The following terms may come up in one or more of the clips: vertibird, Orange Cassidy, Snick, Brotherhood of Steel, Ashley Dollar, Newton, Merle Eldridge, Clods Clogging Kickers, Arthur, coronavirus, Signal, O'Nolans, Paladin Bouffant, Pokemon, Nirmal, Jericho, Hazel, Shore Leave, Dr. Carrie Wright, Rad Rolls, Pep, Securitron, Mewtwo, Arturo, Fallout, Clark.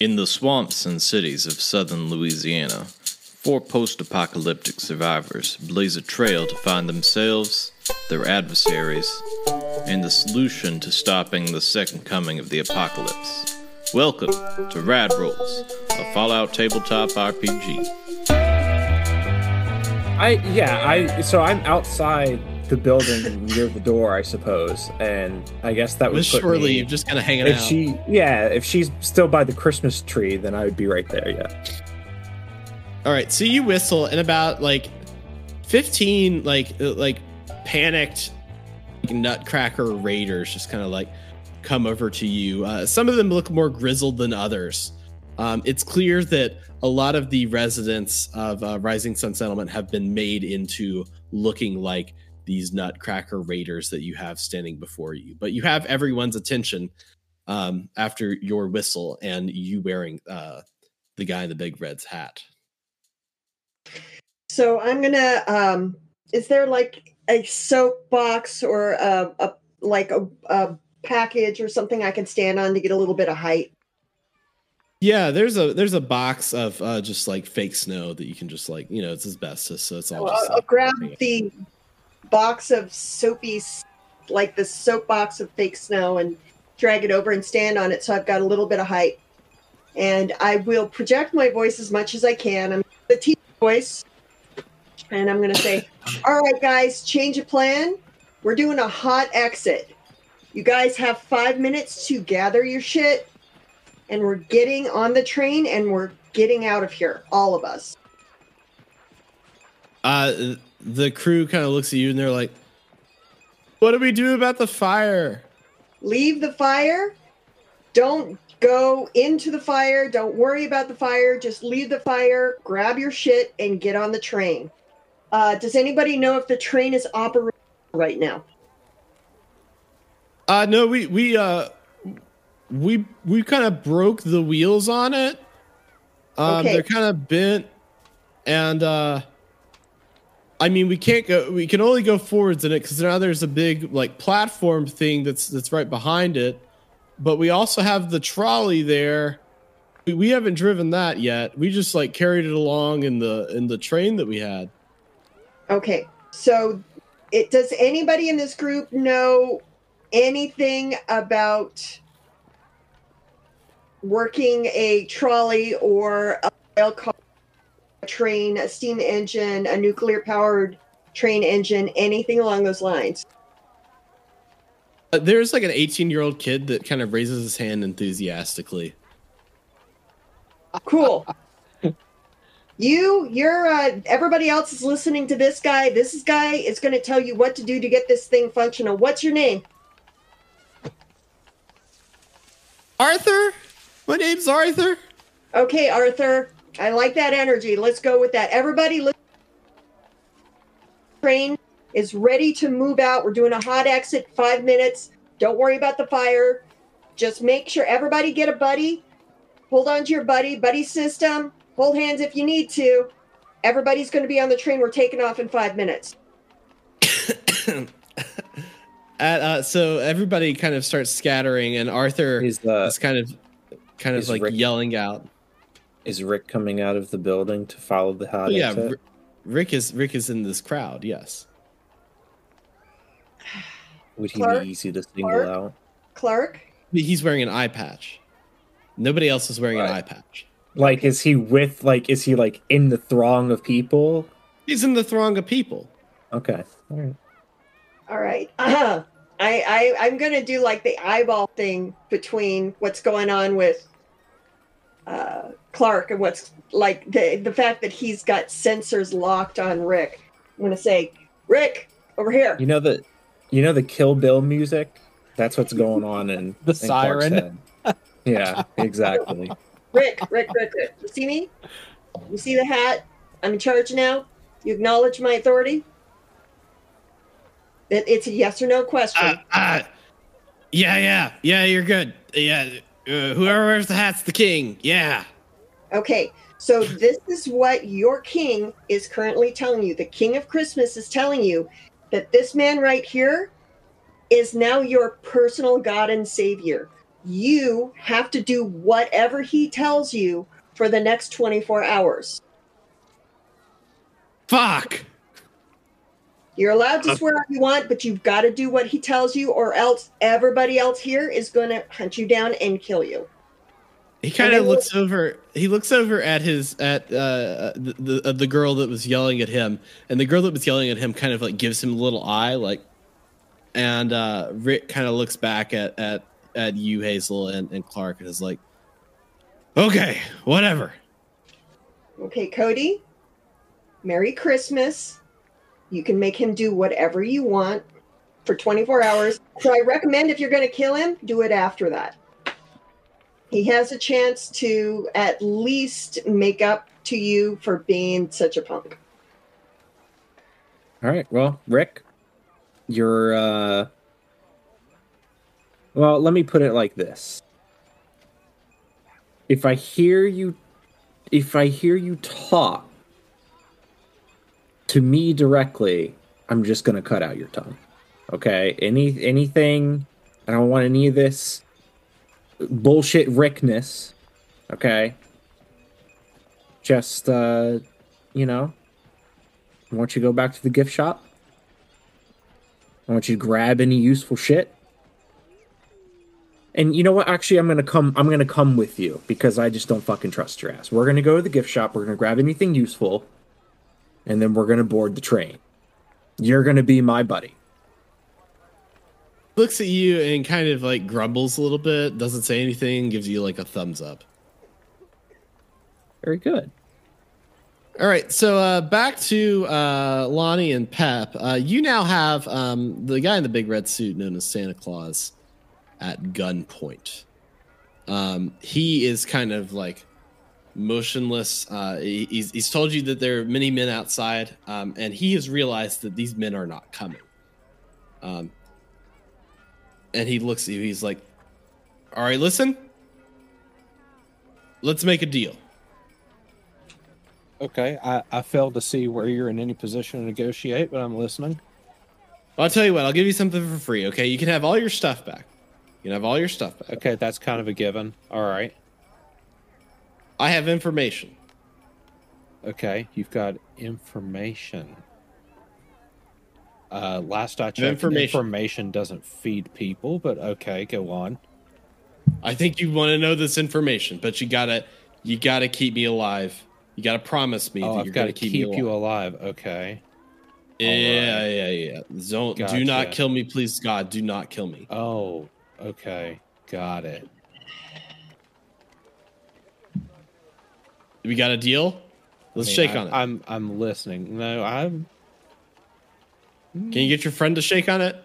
In the swamps and cities of southern Louisiana, four post-apocalyptic survivors blaze a trail to find themselves, their adversaries, and the solution to stopping the second coming of the apocalypse. Welcome to Rad Rolls, a Fallout tabletop RPG. So I'm outside the building near the door, I suppose, and I guess that would put Shirley, me... you're just kind of hanging out. If she's still by the Christmas tree, then I would be right there, yeah. All right, so you whistle, and about, 15, panicked nutcracker raiders just kind of, come over to you. Some of them look more grizzled than others. It's clear that a lot of the residents of Rising Sun Settlement have been made into looking like these nutcracker raiders that you have standing before you. But you have everyone's attention after your whistle and you wearing the guy in the big red's hat. So I'm going to... is there a soap box or a package or something I can stand on to get a little bit of height? Yeah, there's a box of just fake snow that you can just it's asbestos, so it's all. Well, I'll grab the box of soapy, the soap box of fake snow, and drag it over and stand on it, so I've got a little bit of height. And I will project my voice as much as I can. I'm the teacher voice, and I'm gonna say, "All right, guys, change of plan. We're doing a hot exit. You guys have 5 minutes to gather your shit." And we're getting on the train, and we're getting out of here, all of us. The crew kind of looks at you, and they're like, "What do we do about the fire?" Leave the fire. Don't go into the fire. Don't worry about the fire. Just leave the fire, grab your shit, and get on the train. Does anybody know if the train is operating right now? No, We kind of broke the wheels on it. Okay. They're kind of bent, and we can't go. We can only go forwards in it because now there's a big platform thing that's right behind it. But we also have the trolley there. We haven't driven that yet. We just carried it along in the train that we had. Okay, so does anybody in this group know anything about working a trolley or a rail car, a train, a steam engine, a nuclear-powered train engine, anything along those lines? There's an 18-year-old kid that kind of raises his hand enthusiastically. Cool. You're everybody else is listening to this guy. This guy is going to tell you what to do to get this thing functional. What's your name? Arthur? My name's Arthur. Okay, Arthur. I like that energy. Let's go with that. Everybody, listen. The train is ready to move out. We're doing a hot exit, 5 minutes. Don't worry about the fire. Just make sure everybody get a buddy. Hold on to your buddy system. Hold hands if you need to. Everybody's going to be on the train. We're taking off in 5 minutes. So everybody kind of starts scattering, and Arthur is kind of Rick, yelling out. Is Rick coming out of the building to follow the hot exit? Yeah, Rick is in this crowd. Yes. Would he be easy to single out? Clark. He's wearing an eye patch. Nobody else is wearing an eye patch. Is he with? Is he in the throng of people? He's in the throng of people. Okay. All right. I'm going to do the eyeball thing between what's going on with Clark and what's the fact that he's got sensors locked on Rick. I'm going to say, "Rick, over here." You know the Kill Bill music? That's what's going on in the siren. Yeah, exactly. Rick. You see me? You see the hat? I'm in charge now. You acknowledge my authority? It's a yes or no question. Yeah, you're good. Yeah, whoever wears the hat's the king. Yeah. Okay, so this is what your king is currently telling you. The king of Christmas is telling you that this man right here is now your personal God and savior. you have to do whatever he tells you for the next 24 hours. Fuck! You're allowed to swear all you want, but you've got to do what he tells you, or else everybody else here is going to hunt you down and kill you. He kind of looks over. He looks over at the girl that was yelling at him, and the girl that was yelling at him kind of like gives him a little eye, like. And Rick kind of looks back at you, Hazel, and Clark, and is like, "Okay, whatever." Okay, Cody. Merry Christmas. You can make him do whatever you want for 24 hours. So I recommend if you're going to kill him, do it after that. He has a chance to at least make up to you for being such a punk. All right. Well, Rick, you're, well, let me put it like this. If I hear you talk to me directly, I'm just going to cut out your tongue. Okay? Anything. I don't want any of this bullshit Rickness. Okay? Just, I want you to go back to the gift shop. I want you to grab any useful shit. And you know what? Actually, I'm going to come with you because I just don't fucking trust your ass. We're going to go to the gift shop. We're going to grab anything useful. And then we're going to board the train. You're going to be my buddy. Looks at you and kind of like grumbles a little bit. Doesn't say anything. Gives you like a thumbs up. Very good. All right. So back to Lonnie and Pep. You now have the guy in the big red suit known as Santa Claus at gunpoint. He is kind of like motionless. He's told you that there are many men outside, and he has realized that these men are not coming. And he looks at you. He's like, "All right, listen. Let's make a deal." Okay, I failed to see where you're in any position to negotiate, but I'm listening. Well, I'll tell you what. I'll give you something for free. Okay, you can have all your stuff back. Okay, that's kind of a given. All right. I have information. Okay, you've got information. Last I checked, information doesn't feed people, but okay, go on. I think you want to know this information, but you gotta keep me alive. You gotta promise me that you're gonna keep you alive. Okay. Yeah. Do not kill me, please, God. Do not kill me. Oh, okay, got it. We got a deal? Let's shake on it. I'm listening. No, I'm. Can you get your friend to shake on it?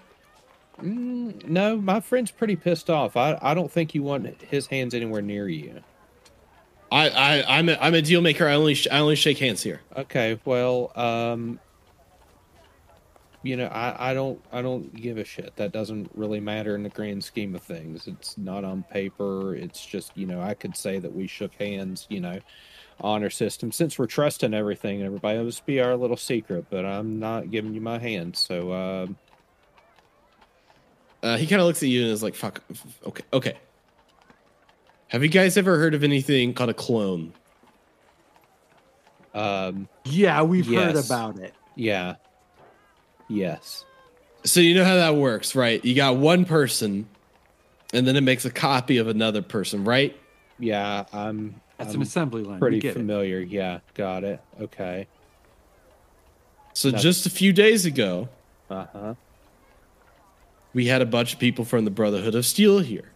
No, my friend's pretty pissed off. I don't think you want his hands anywhere near you. I'm a deal maker. I only shake hands here. Okay. Well, I don't give a shit. That doesn't really matter in the grand scheme of things. It's not on paper. It's just, I could say that we shook hands, honor system, since we're trusting everything, everybody, it must be our little secret, but I'm not giving you my hand. So, he kind of looks at you and is like, fuck. Okay. Have you guys ever heard of anything called a clone? We've heard about it. Yeah. Yes. So you know how that works, right? You got one person and then it makes a copy of another person, right? Yeah. That's an assembly line. Pretty familiar. It. Yeah. Got it. Okay. So just a few days ago, we had a bunch of people from the Brotherhood of Steel here.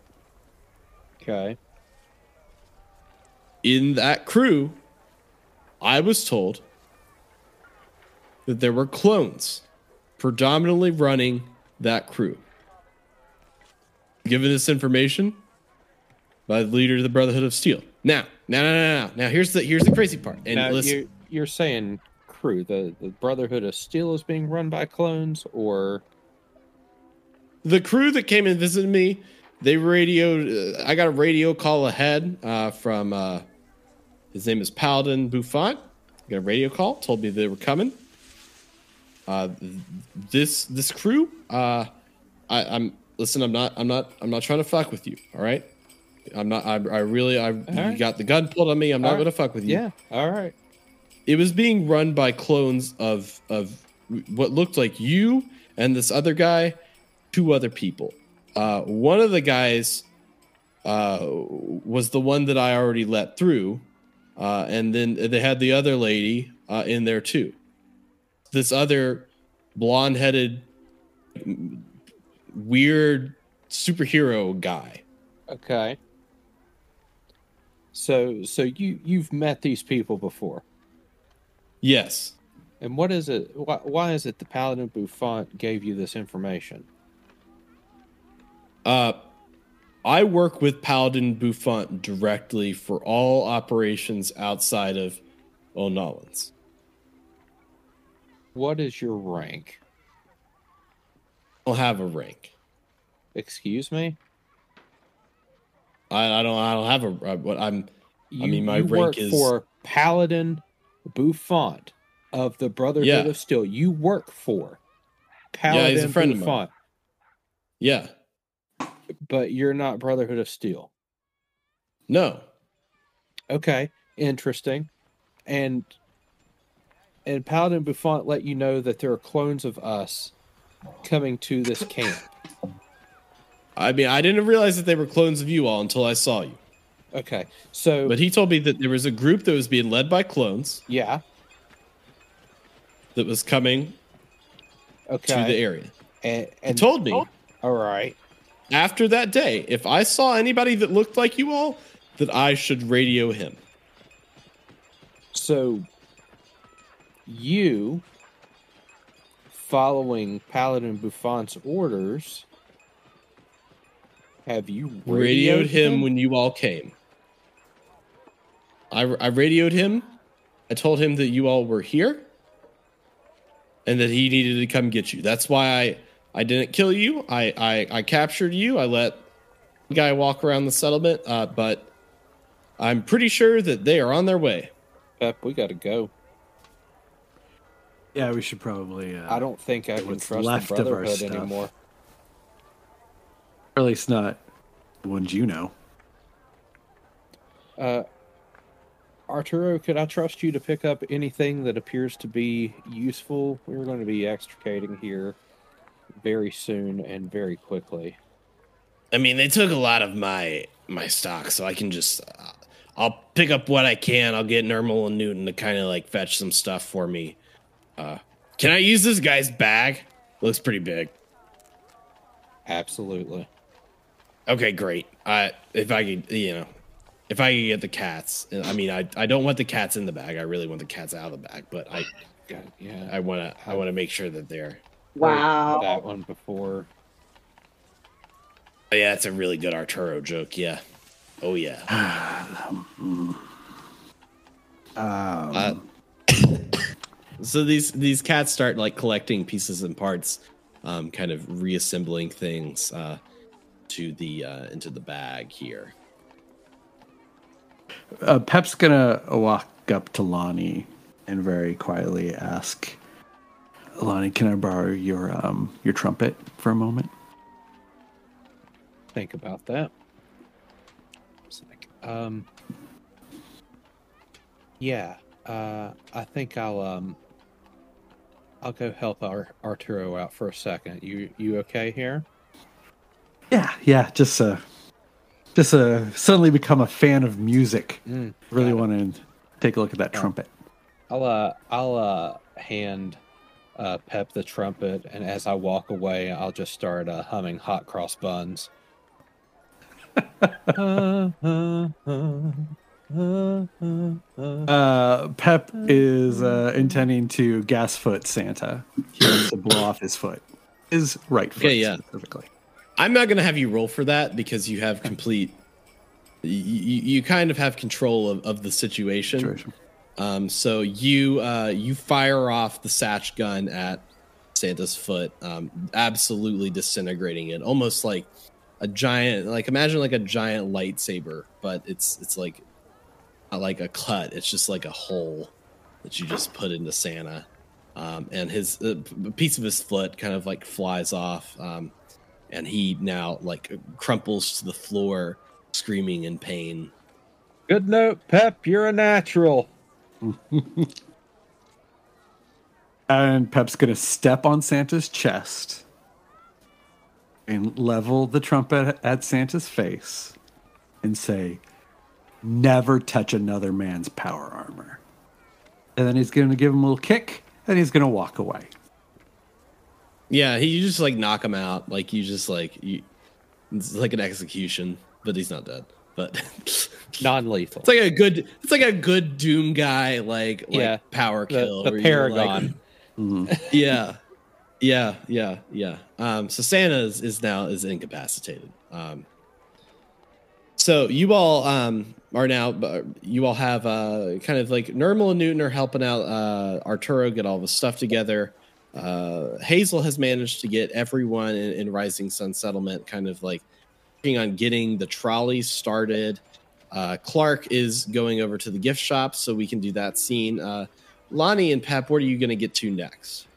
Okay. In that crew, I was told that there were clones predominantly running that crew. Given this information by the leader of the Brotherhood of Steel. Now. Now here's the crazy part. And now, listen, you're saying crew, the Brotherhood of Steel is being run by clones, or the crew that came and visited me. They radioed. I got a radio call ahead from his name is Paladin Bouffant. I got a radio call, told me they were coming. This crew, I'm not trying to fuck with you. All right. I'm not. I really you got the gun pulled on me. I'm not gonna fuck with you. Yeah. All right. It was being run by clones of what looked like you and this other guy, two other people. One of the guys was the one that I already let through, and then they had the other lady in there too. This other blonde-headed, weird superhero guy. Okay. So you've met these people before. Yes. And what is it? Why is it the Paladin Bouffant gave you this information? I work with Paladin Bouffant directly for all operations outside of O'Nolans. What is your rank? I don't have a rank. Excuse me? I don't have a. My rank is for Paladin Bouffant of the Brotherhood of Steel. You work for Paladin he's a friend Bouffant. Of mine. Yeah. But you're not Brotherhood of Steel. No. Okay, interesting. And Paladin Bouffant let you know that there are clones of us coming to this camp. I mean, I didn't realize that they were clones of you all until I saw you. Okay, so... But he told me that there was a group that was being led by clones. Yeah. That was coming to the area. And he told me. Oh, all right. After that day, if I saw anybody that looked like you all, that I should radio him. So, you, following Paladin Bouffant's orders... Have you radioed him when you all came? I radioed him. I told him that you all were here and that he needed to come get you. That's why I didn't kill you. I captured you. I let the guy walk around the settlement, but I'm pretty sure that they are on their way. Pep, we got to go. Yeah, we should probably... I don't think I can trust the Brotherhood anymore. Or at least not the ones you know. Arturo, could I trust you to pick up anything that appears to be useful? We're going to be extricating here very soon and very quickly. I mean, they took a lot of my stock, so I can just... I'll pick up what I can. I'll get Nirmal and Newton to kind of like fetch some stuff for me. Can I use this guy's bag? Looks pretty big. Absolutely. Okay, great. If I could get the cats, I mean, I don't want the cats in the bag. I really want the cats out of the bag, but I want to make sure that they're that one before. Oh, yeah, that's a really good Arturo joke. Yeah. Oh yeah. So these cats start like collecting pieces and parts. Kind of reassembling things into the bag here. Pep's gonna walk up to Lonnie and very quietly ask, "Lonnie, can I borrow your trumpet for a moment?" Think about that. I think I'll go help Arturo out for a second. You okay here? Yeah. Just suddenly become a fan of music. Really want to take a look at that trumpet. I'll hand Pep the trumpet, and as I walk away, I'll just start humming Hot Cross Buns. Pep is intending to gas foot Santa. He wants to blow off his foot. His right foot. Yeah. Specifically. I'm not going to have you roll for that because you have complete... You kind of have control of the situation. So you fire off the satch gun at Santa's foot, absolutely disintegrating it. Almost like a giant... Like imagine like a giant lightsaber, but it's like... Not like a cut, it's just like a hole that you just put into Santa, and his piece of his foot kind of like flies off, and he now like crumples to the floor, screaming in pain. Good note, Pep. You're a natural. And Pep's going to step on Santa's chest and level the trumpet at Santa's face and say, never touch another man's power armor. And then he's going to give him a little kick and he's going to walk away. Yeah, you just like knock him out. Like you just like, you, it's like an execution, but he's not dead. But non-lethal. It's like a good, Doom guy, like power kill. The Paragon. Like, yeah. So Santa is now incapacitated. So you all are now, you all have kind of like Nirmal and Newton are helping out Arturo get all the stuff together. Hazel has managed to get everyone in Rising Sun Settlement kind of like on getting the trolley started. Clark is going over to the gift shop so we can do that scene. Lonnie and Pep, what are you going to get to next?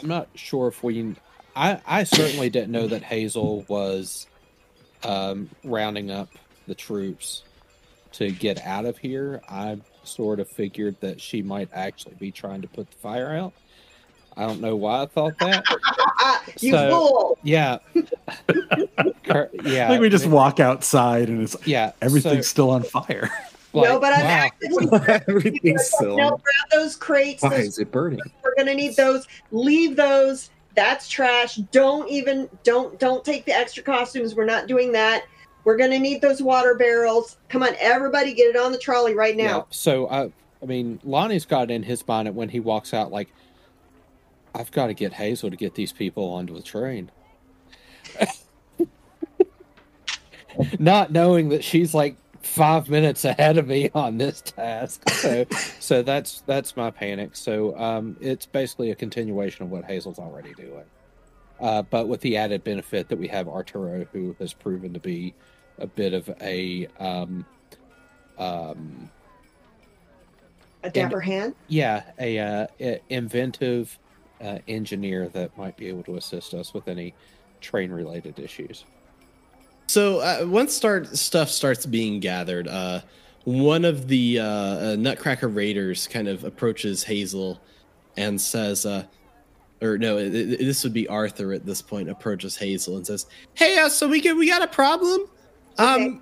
I'm not sure if we... I certainly didn't know that Hazel was rounding up the troops to get out of here. I sort of figured that she might actually be trying to put the fire out. I don't know why I thought that. You fool! Yeah. I think we just walk outside and it's everything's still on fire. Like, no, but I'm actually everything's still. Now grab those crates. Why is it burning? We're gonna need those. Leave those. That's trash. Don't take the extra costumes. We're not doing that. We're gonna need those water barrels. Come on, everybody, get it on the trolley right now. Yeah. So I mean, Lonnie's got in his bonnet when he walks out like, I've got to get Hazel to get these people onto the train. Not knowing that she's like 5 minutes ahead of me on this task. So that's my panic. So it's basically a continuation of what Hazel's already doing. But with the added benefit that we have Arturo, who has proven to be a bit of a dapper hand? Yeah, a inventive... engineer that might be able to assist us with any train-related issues. So once stuff starts being gathered, one of the Nutcracker Raiders kind of approaches Hazel and says, this would be Arthur at this point, approaches Hazel and says, hey, so we got a problem. Okay.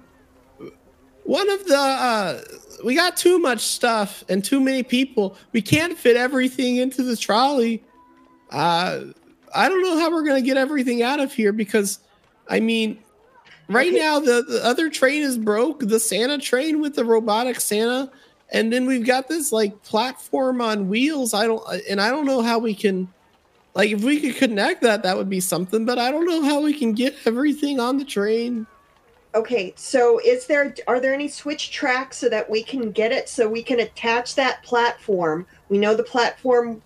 One of the... we got too much stuff and too many people. We can't fit everything into the trolley. I don't know how we're going to get everything out of here because, I mean, right now the other train is broke, the Santa train with the robotic Santa, and then we've got this like platform on wheels. I don't know how we can, like, if we could connect that would be something, but I don't know how we can get everything on the train. Okay, so are there any switch tracks so that we can get it, so we can attach that platform? We know the platform.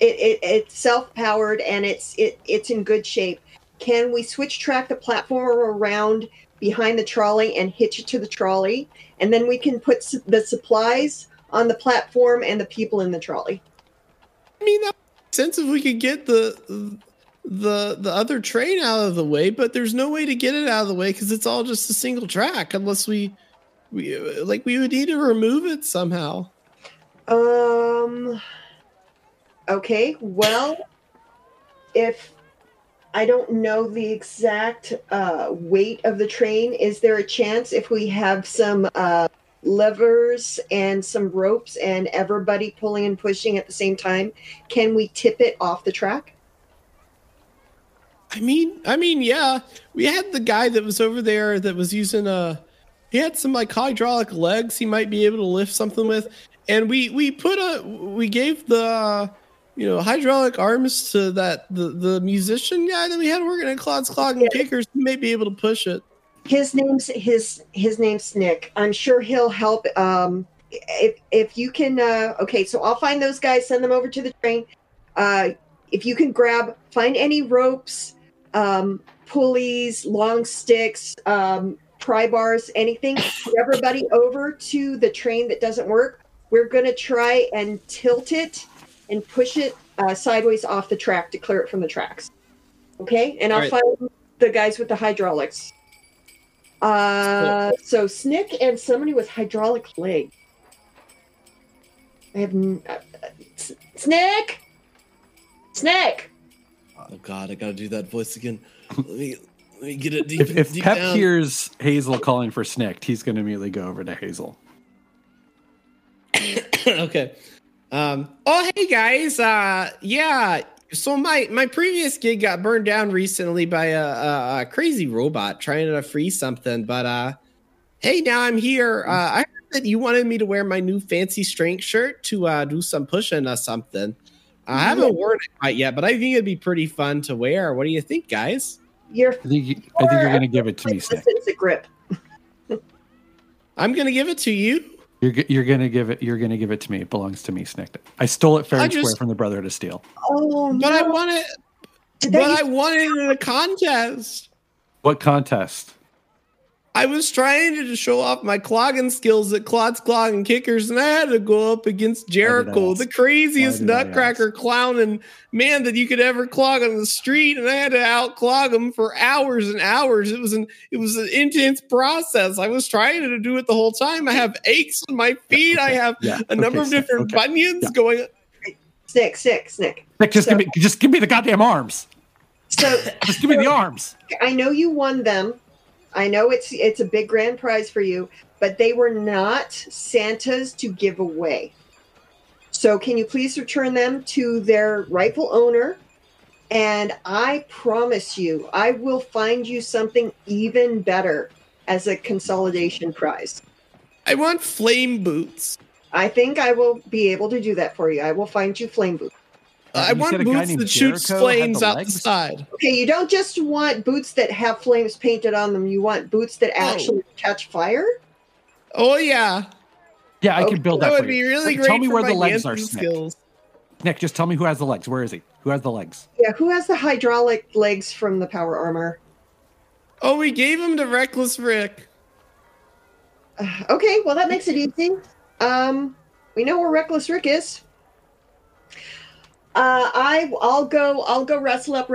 It's self-powered and it's in good shape. Can we switch track the platform around behind the trolley and hitch it to the trolley? And then we can put the supplies on the platform and the people in the trolley. I mean, that makes sense if we could get the other train out of the way, but there's no way to get it out of the way because it's all just a single track unless we would need to remove it somehow. Okay, well, if I don't know the exact weight of the train, is there a chance if we have some levers and some ropes and everybody pulling and pushing at the same time, can we tip it off the track? I mean, yeah. We had the guy that was over there that was using he had some like hydraulic legs he might be able to lift something with, and we gave the hydraulic arms to the musician guy that we had working at Clods Clogging Kickers. He may be able to push it. His name's Snick. I'm sure he'll help. If you can, okay. So I'll find those guys, send them over to the train. If you can find any ropes, pulleys, long sticks, pry bars, anything. Everybody over to the train that doesn't work. We're gonna try and tilt it and push it sideways off the track to clear it from the tracks. Okay? And I'll find the guys with the hydraulics. So Snick and somebody with hydraulic leg. I have Snick. Snick. Oh God, I gotta do that voice again. Let me get it deep. If Pep down. Hears Hazel calling for Snick, he's gonna immediately go over to Hazel. Okay. Oh, hey guys. Yeah. So my previous gig got burned down recently by a crazy robot trying to free something. But hey, now I'm here. I heard that you wanted me to wear my new fancy strength shirt to do some pushing or something. I haven't worn it quite yet, but I think it'd be pretty fun to wear. What do you think, guys? I think you're going to give it to me. It's a grip. I'm going to give it to you. You're gonna give it. You're gonna give it to me. It belongs to me, Snick. I stole it fair and square from the Brotherhood of Steel. Oh, no. But I won it. But I won it in a contest. What contest? I was trying to show off my clogging skills at Clods Clogging Kickers, and I had to go up against Jericho, the craziest nutcracker clown and man that you could ever clog on the street, and I had to out clog him for hours and hours. It was an intense process. I was trying to do it the whole time. I have aches on my feet. Yeah, okay, I have a number of different bunions going. Snick, just give me the goddamn arms. Just give me the arms. I know you won them. I know it's a big grand prize for you, but they were not Santas to give away. So can you please return them to their rightful owner? And I promise you, I will find you something even better as a consolidation prize. I want flame boots. I think I will be able to do that for you. I will find you flame boots. I want boots that shoots flames out the side. Okay, you don't just want boots that have flames painted on them. You want boots that actually catch fire? Oh, yeah. Yeah, I can build that for you. That would be really great. Tell me where the legs are, Snick. Snick, just tell me who has the legs. Where is he? Who has the legs? Yeah, who has the hydraulic legs from the power armor? Oh, we gave him to Reckless Rick. Okay, well, that makes it easy. We know where Reckless Rick is. I'll go wrestle up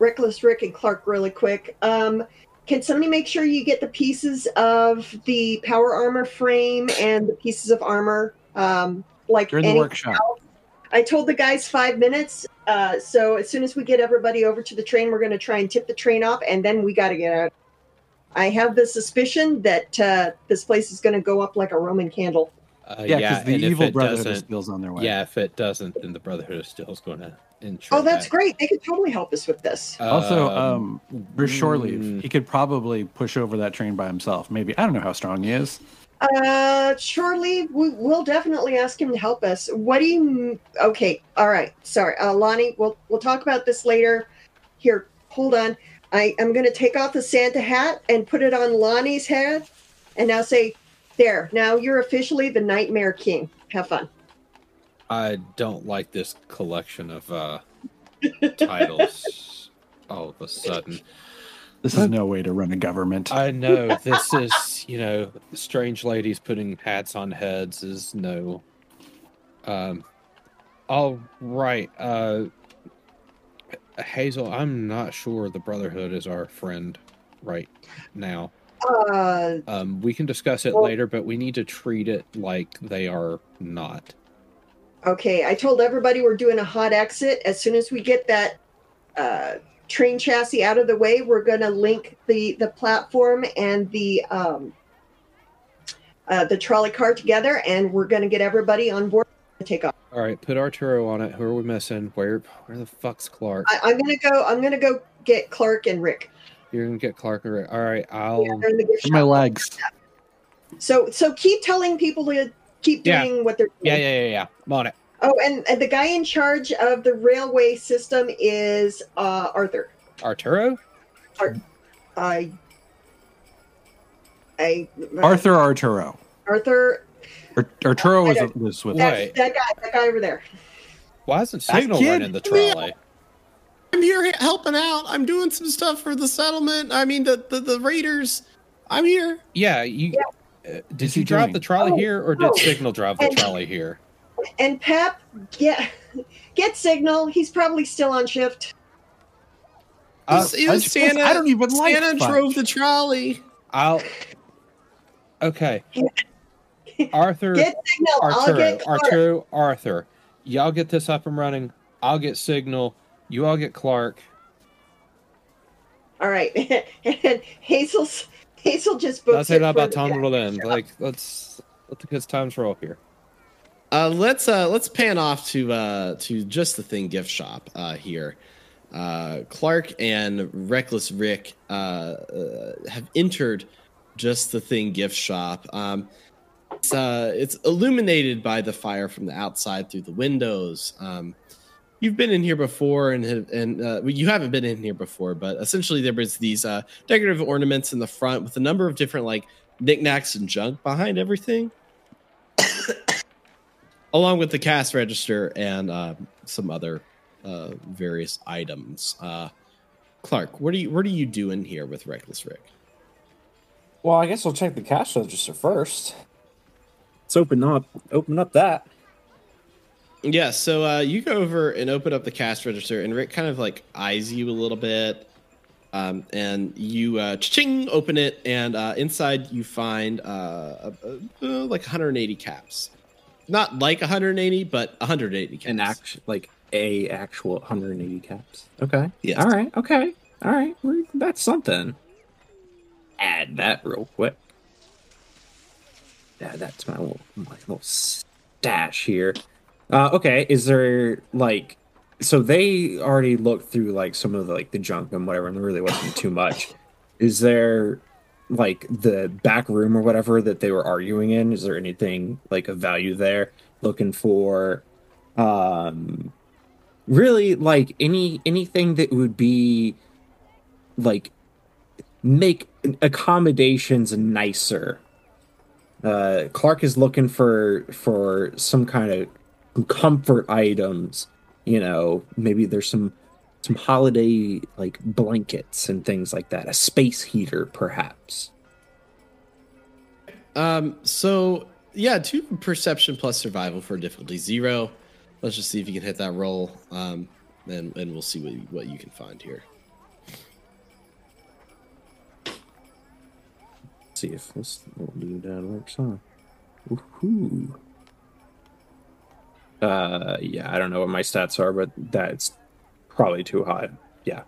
Reckless Rick and Clark really quick. Can somebody make sure you get the pieces of the power armor frame and the pieces of armor? Like during the workshop, I told the guys 5 minutes. So as soon as we get everybody over to the train, we're going to try and tip the train off, and then we got to get out. I have the suspicion that this place is going to go up like a Roman candle. Yeah, because the evil Brotherhood of Steel's on their way. Yeah, if it doesn't, then the Brotherhood of Steel's going to ensure. Oh, that's great. They could totally help us with this. Also, for Shore Leave, he could probably push over that train by himself. Maybe. I don't know how strong he is. Shore Leave, we'll definitely ask him to help us. What do you... Okay, all right. Sorry. Lonnie, we'll talk about this later. Here, hold on. I'm going to take off the Santa hat and put it on Lonnie's head and now say... There, now you're officially the Nightmare King. Have fun. I don't like this collection of titles all of a sudden. This is no way to run a government. I know. This is, strange ladies putting hats on heads is no. All right. Hazel, I'm not sure the Brotherhood is our friend right now. We can discuss it later, but we need to treat it like they are not. Okay, I told everybody we're doing a hot exit. As soon as we get that train chassis out of the way, we're going to link the platform and the trolley car together, and we're going to get everybody on board to take off. All right, put Arturo on it. Who are we missing? Where the fuck's Clark? I'm going to go get Clark and Rick. You're gonna get Clark or all right. I'll my legs. So keep telling people to keep doing what they're doing. Yeah. I'm on it. Oh, and the guy in charge of the railway system is Arthur. Arturo. Arthur Arturo. Arthur. Arturo was with us. That guy over there. Why isn't Signal running the trolley? I'm here helping out. I'm doing some stuff for the settlement. I mean, the raiders. I'm here. Yeah, did you drive the trolley here, or did Signal drive the trolley here? And Pep, get Signal. He's probably still on shift. It was Santa. I don't even like Santa drove the trolley. Okay. Arthur, get Signal. I'll get Clark. Arthur. Y'all get this up and running. I'll get Signal. You all get Clark. All right. And Hazel just booked. That's not about time to roll in. Like, let the kids' times roll here. Let's pan off to Just the Thing gift shop here. Clark and Reckless Rick have entered Just the Thing gift shop. It's illuminated by the fire from the outside through the windows. You've been in here before, and you haven't been in here before, but essentially there was these decorative ornaments in the front with a number of different like knickknacks and junk behind everything, along with the cash register and some other various items. Clark, what are you doing here with Reckless Rick? Well, I guess we'll check the cash register first. Let's open up that. Yeah, so you go over and open up the cash register, and Rick kind of like eyes you a little bit, and you cha-ching open it, and inside you find like 180 caps. Not like 180, but 180 caps. An actual 180 caps. Okay. Yes. All right. Okay. All right. That's something. Add that real quick. Yeah, that's my little stash here. Okay, is there like, so they already looked through like some of the, like the junk and whatever, and there really wasn't too much. Is there like the back room or whatever that they were arguing in? Is there anything like of value there? Looking for, really like anything that would be like make accommodations nicer. Clark is looking for some kind of comfort items, you know, maybe there's some holiday like blankets and things like that, a space heater perhaps. So yeah, 2 perception plus survival for difficulty 0. Let's just see if you can hit that roll, and we'll see what you can find here. See if this little dude works, huh? Woohoo! Yeah, I don't know what my stats are, but that's probably too high. Yeah,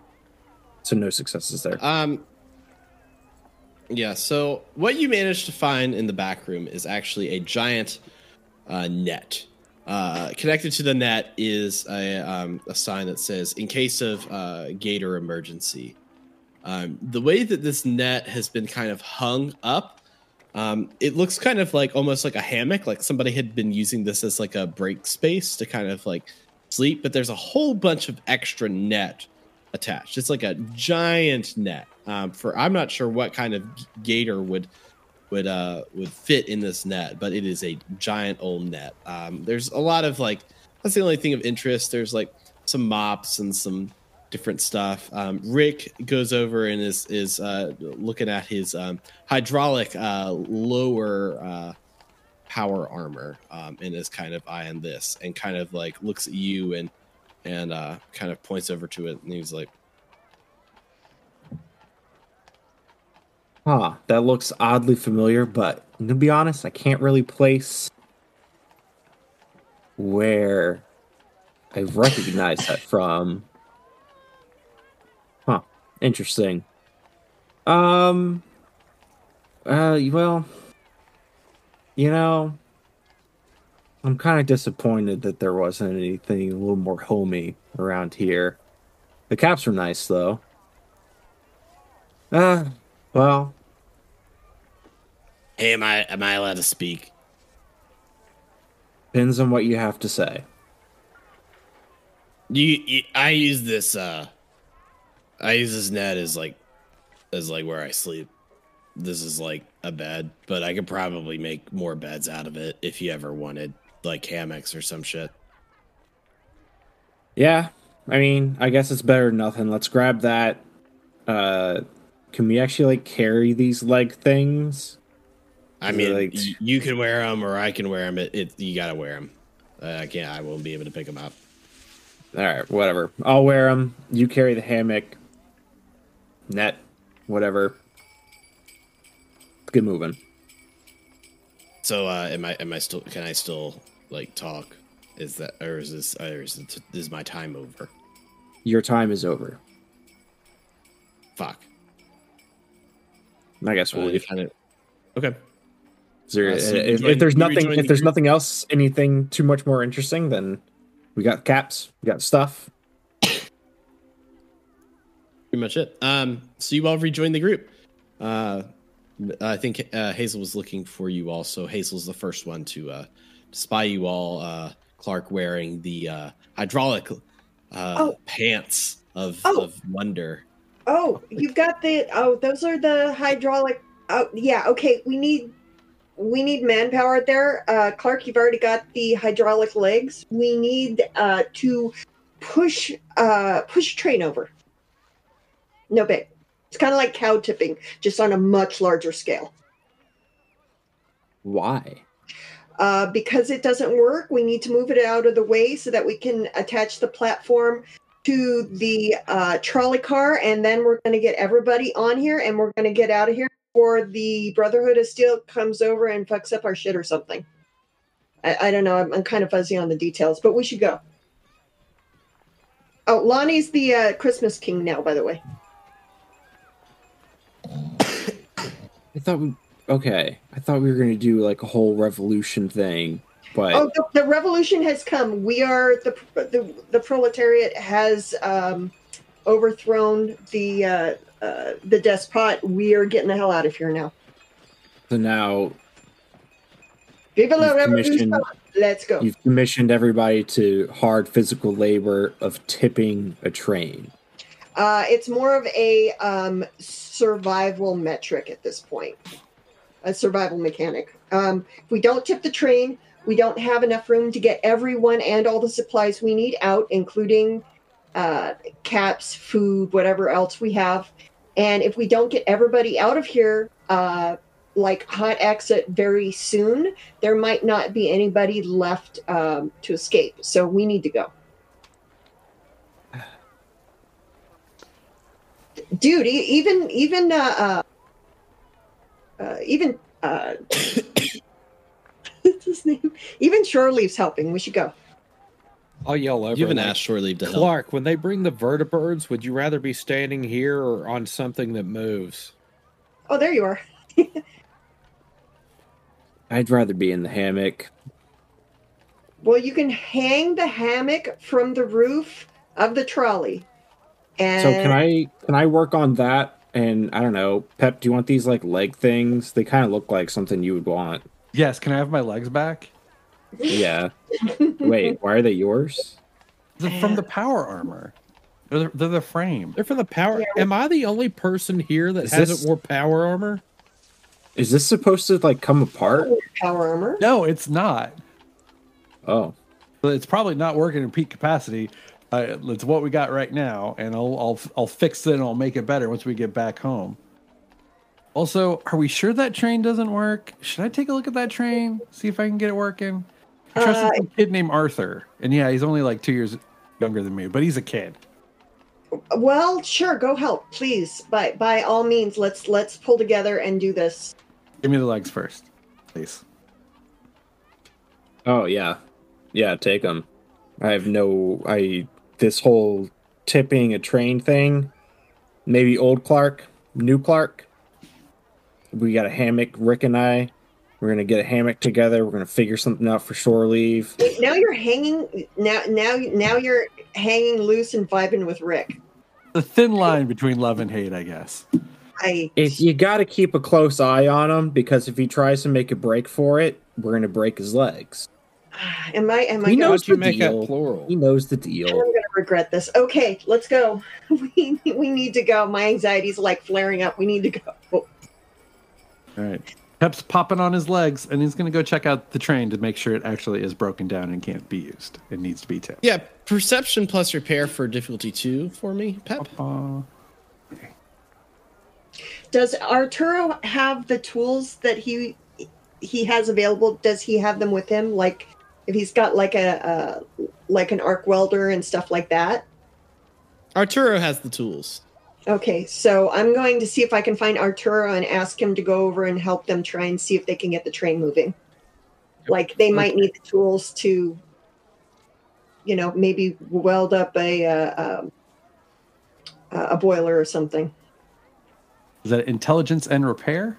so no successes there. Yeah. So what you managed to find in the back room is actually a giant net. Connected to the net is a sign that says, "In case of gator emergency." The way that this net has been kind of hung up, it looks kind of like almost like a hammock, like somebody had been using this as like a break space to kind of like sleep, but there's a whole bunch of extra net attached. It's like a giant net. I'm not sure what kind of gator would fit in this net, but it is a giant old net. There's a lot of like, that's the only thing of interest. There's like some mops and some different stuff. Rick goes over and is looking at his hydraulic lower power armor, and is kind of eyeing this and kind of like looks at you and kind of points over to it, and he's like, "Huh, that looks oddly familiar, but to be honest, I can't really place where I recognize that from." Interesting. Well, you know, I'm kind of disappointed that there wasn't anything a little more homey around here. The caps were nice, though. Well. Hey, am I allowed to speak? Depends on what you have to say. I use this net as where I sleep. This is like a bed, but I could probably make more beds out of it if you ever wanted, like hammocks or some shit. Yeah, I mean, I guess it's better than nothing. Let's grab that. Can we actually like carry these leg things? I mean, like, you can wear them or I can wear them. You gotta wear them. I won't be able to pick them up. All right, whatever. I'll wear them. You carry the hammock, net, whatever. Let's get moving. So, am I still? Can I still like talk? Is that, or is this? Or is my time over? Your time is over. Fuck. I guess we'll leave. Okay. If there's nothing else, anything too much more interesting, then we got caps, we got stuff. Pretty much it. So you all rejoined the group. I think Hazel was looking for you all, so Hazel's the first one to spy you all. Clark wearing the hydraulic pants of wonder. Oh, you've got the those are the hydraulic. Oh, yeah. Okay, we need manpower there. Clark, you've already got the hydraulic legs. We need to push train over. No big. It's kind of like cow tipping, just on a much larger scale. Why? Because it doesn't work. We need to move it out of the way so that we can attach the platform to the trolley car, and then we're going to get everybody on here, and we're going to get out of here before the Brotherhood of Steel comes over and fucks up our shit or something. I don't know. I'm kind of fuzzy on the details, but we should go. Oh, Lonnie's the Christmas King now, by the way. I thought we were going to do like a whole revolution thing, but the revolution has come. We are the proletariat has overthrown the despot. We are getting the hell out of here now. So now, viva la revolution! Let's go. You've commissioned everybody to hard physical labor of tipping a train. It's more of a survival metric at this point, a survival mechanic. If we don't tip the train, we don't have enough room to get everyone and all the supplies we need out, including caps, food, whatever else we have. And if we don't get everybody out of here, like hot exit very soon, there might not be anybody left to escape. So we need to go. Dude, even what's his name? Even Shore Leave's helping. We should go. I'll yell over. You haven't asked Shore Leave to help. Clark, when they bring the vertibirds, would you rather be standing here or on something that moves? Oh, there you are. I'd rather be in the hammock. Well, you can hang the hammock from the roof of the trolley. And so can I work on that? And I don't know, Pep, do you want these like leg things? They kind of look like something you would want. Yes. Can I have my legs back? Yeah. Wait, why are they yours? They're from the power armor. They're the frame. They're from the power. Yeah. Am I the only person here that hasn't wore power armor? Is this supposed to like come apart? Power armor? No, it's not. Oh, but it's probably not working in peak capacity. It's what we got right now, and I'll fix it and I'll make it better once we get back home. Also, are we sure that train doesn't work? Should I take a look at that train, see if I can get it working? I trusted some kid named Arthur, and yeah, he's only like 2 years younger than me, but he's a kid. Well, sure, go help, please. By all means, let's pull together and do this. Give me the legs first, please. Oh yeah, take them. This whole tipping a train thing, maybe old Clark, new Clark. We got a hammock, Rick and I. We're going to get a hammock together. We're going to figure something out for Shore Leave. Now you're hanging, now you're hanging loose and vibing with Rick. The thin line between love and hate, I guess. You got to keep a close eye on him, because if he tries to make a break for it, we're going to break his legs. He knows the deal. He knows the deal. I'm going to regret this. Okay, let's go. We need to go. My anxiety's like flaring up. We need to go. All right. Pep's popping on his legs, and he's going to go check out the train to make sure it actually is broken down and can't be used. It needs to be tipped. Yeah, perception plus repair for difficulty 2 for me, Pep. Okay. Does Arturo have the tools that he has available? Does he have them with him? Like, if he's got like an arc welder and stuff like that. Arturo has the tools. Okay, so I'm going to see if I can find Arturo and ask him to go over and help them try and see if they can get the train moving. Like, they might need the tools to, you know, maybe weld up a boiler or something. Is that intelligence and repair?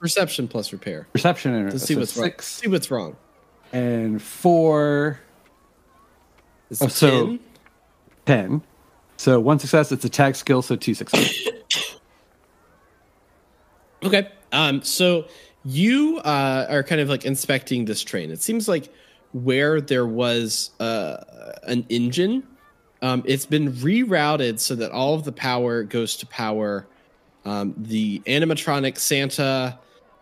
Perception plus repair. Perception and repair. To see what's wrong. See what's wrong. And 4. It's 10. So 1 success. It's a tag skill, so 2 successes. Okay. So you are kind of like inspecting this train. It seems like where there was an engine, it's been rerouted so that all of the power goes to power the animatronic Santa,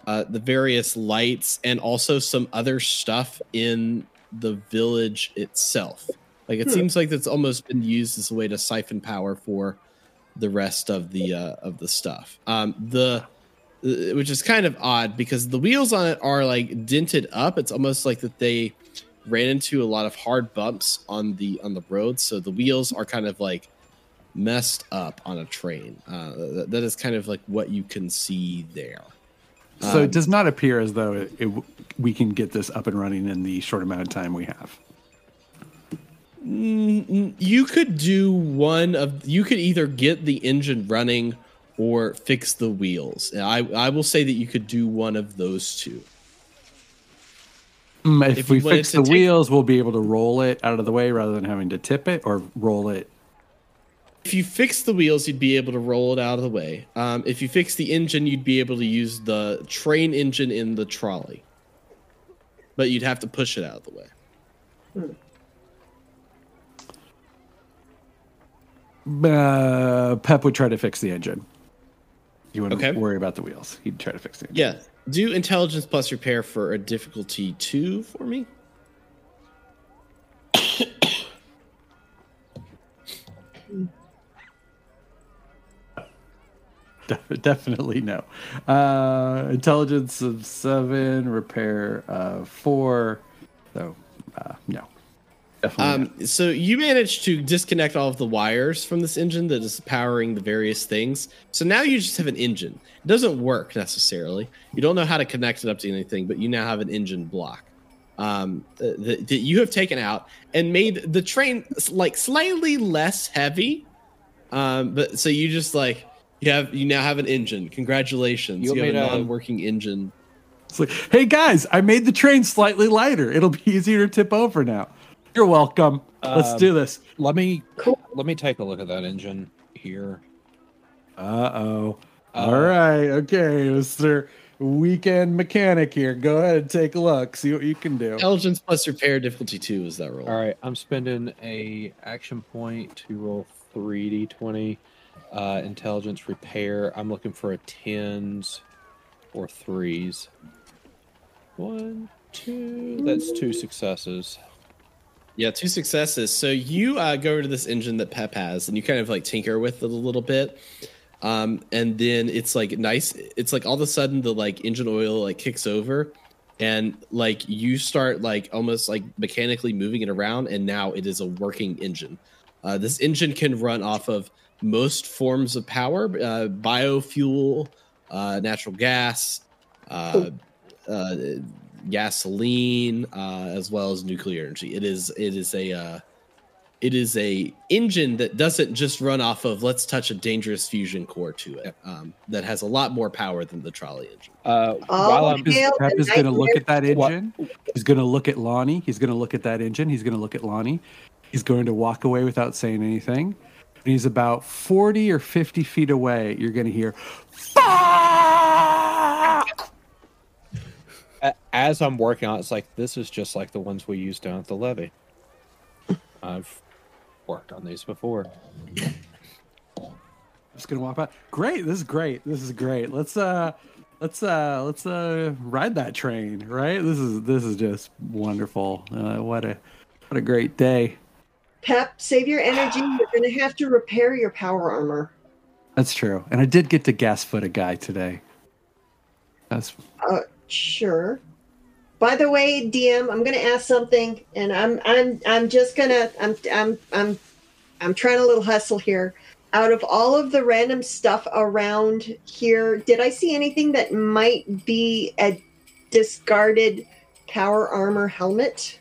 the various lights, and also some other stuff in the village itself. Like, it seems like it's almost been used as a way to siphon power for the rest of the stuff. Which is kind of odd because the wheels on it are like dented up. It's almost like that they ran into a lot of hard bumps on the road, so the wheels are kind of like messed up on a train. That is kind of like what you can see there. So it does not appear as though we can get this up and running in the short amount of time we have. You could do you could either get the engine running or fix the wheels. I will say that you could do one of those two. If we fix the wheels, we'll be able to roll it out of the way rather than having to tip it or roll it. If you fix the wheels, you'd be able to roll it out of the way. If you fix the engine, you'd be able to use the train engine in the trolley. But you'd have to push it out of the way. Pep would try to fix the engine. You wouldn't worry about the wheels. He'd try to fix the engine. Yeah. Do intelligence plus repair for a difficulty 2 for me. Definitely no. Intelligence of 7, repair of 4. So, no. So you managed to disconnect all of the wires from this engine that is powering the various things. So now you just have an engine. It doesn't work necessarily. You don't know how to connect it up to anything, but you now have an engine block that you have taken out and made the train like slightly less heavy. But so you just like you now have an engine. Congratulations, you have a non-working engine. It's like, hey guys, I made the train slightly lighter. It'll be easier to tip over now. You're welcome. Let's do this. Let me take a look at that engine here. Uh-oh. All right. Okay, Mr. Weekend Mechanic here. Go ahead and take a look. See what you can do. Intelligence plus repair difficulty 2 is that roll. All right. I'm spending a action point to roll 3d20. Intelligence repair. I'm looking for a 10s or 3s. 1, 2. That's 2 successes. Yeah, 2 successes. So you go over to this engine that Pep has, and you kind of like tinker with it a little bit, and then it's like nice. It's like all of a sudden the like engine oil like kicks over, and like you start like almost like mechanically moving it around, and now it is a working engine. This engine can run off of most forms of power: biofuel, natural gas, gasoline, as well as nuclear energy. It is a engine that doesn't just run off of let's touch a dangerous fusion core to it. That has a lot more power than the trolley engine. Pep is going to look at that engine. He's going to look at Lonnie. He's going to look at that engine. He's going to look at Lonnie. He's going to walk away without saying anything. When he's about 40 or 50 feet away, you're going to hear "Fuck!" As I'm working on it, it's like, this is just like the ones we used down at the levee. I've worked on these before. Just gonna walk by. Great, this is great. This is great. Let's ride that train, right? This is just wonderful. What a great day. Pep, save your energy. You're gonna have to repair your power armor. That's true. And I did get to gas foot a guy today. That's sure. By the way, DM, I'm gonna ask something, and I'm just gonna I'm trying a little hustle here. out of all of the random stuff around here, did I see anything that might be a discarded power armor helmet?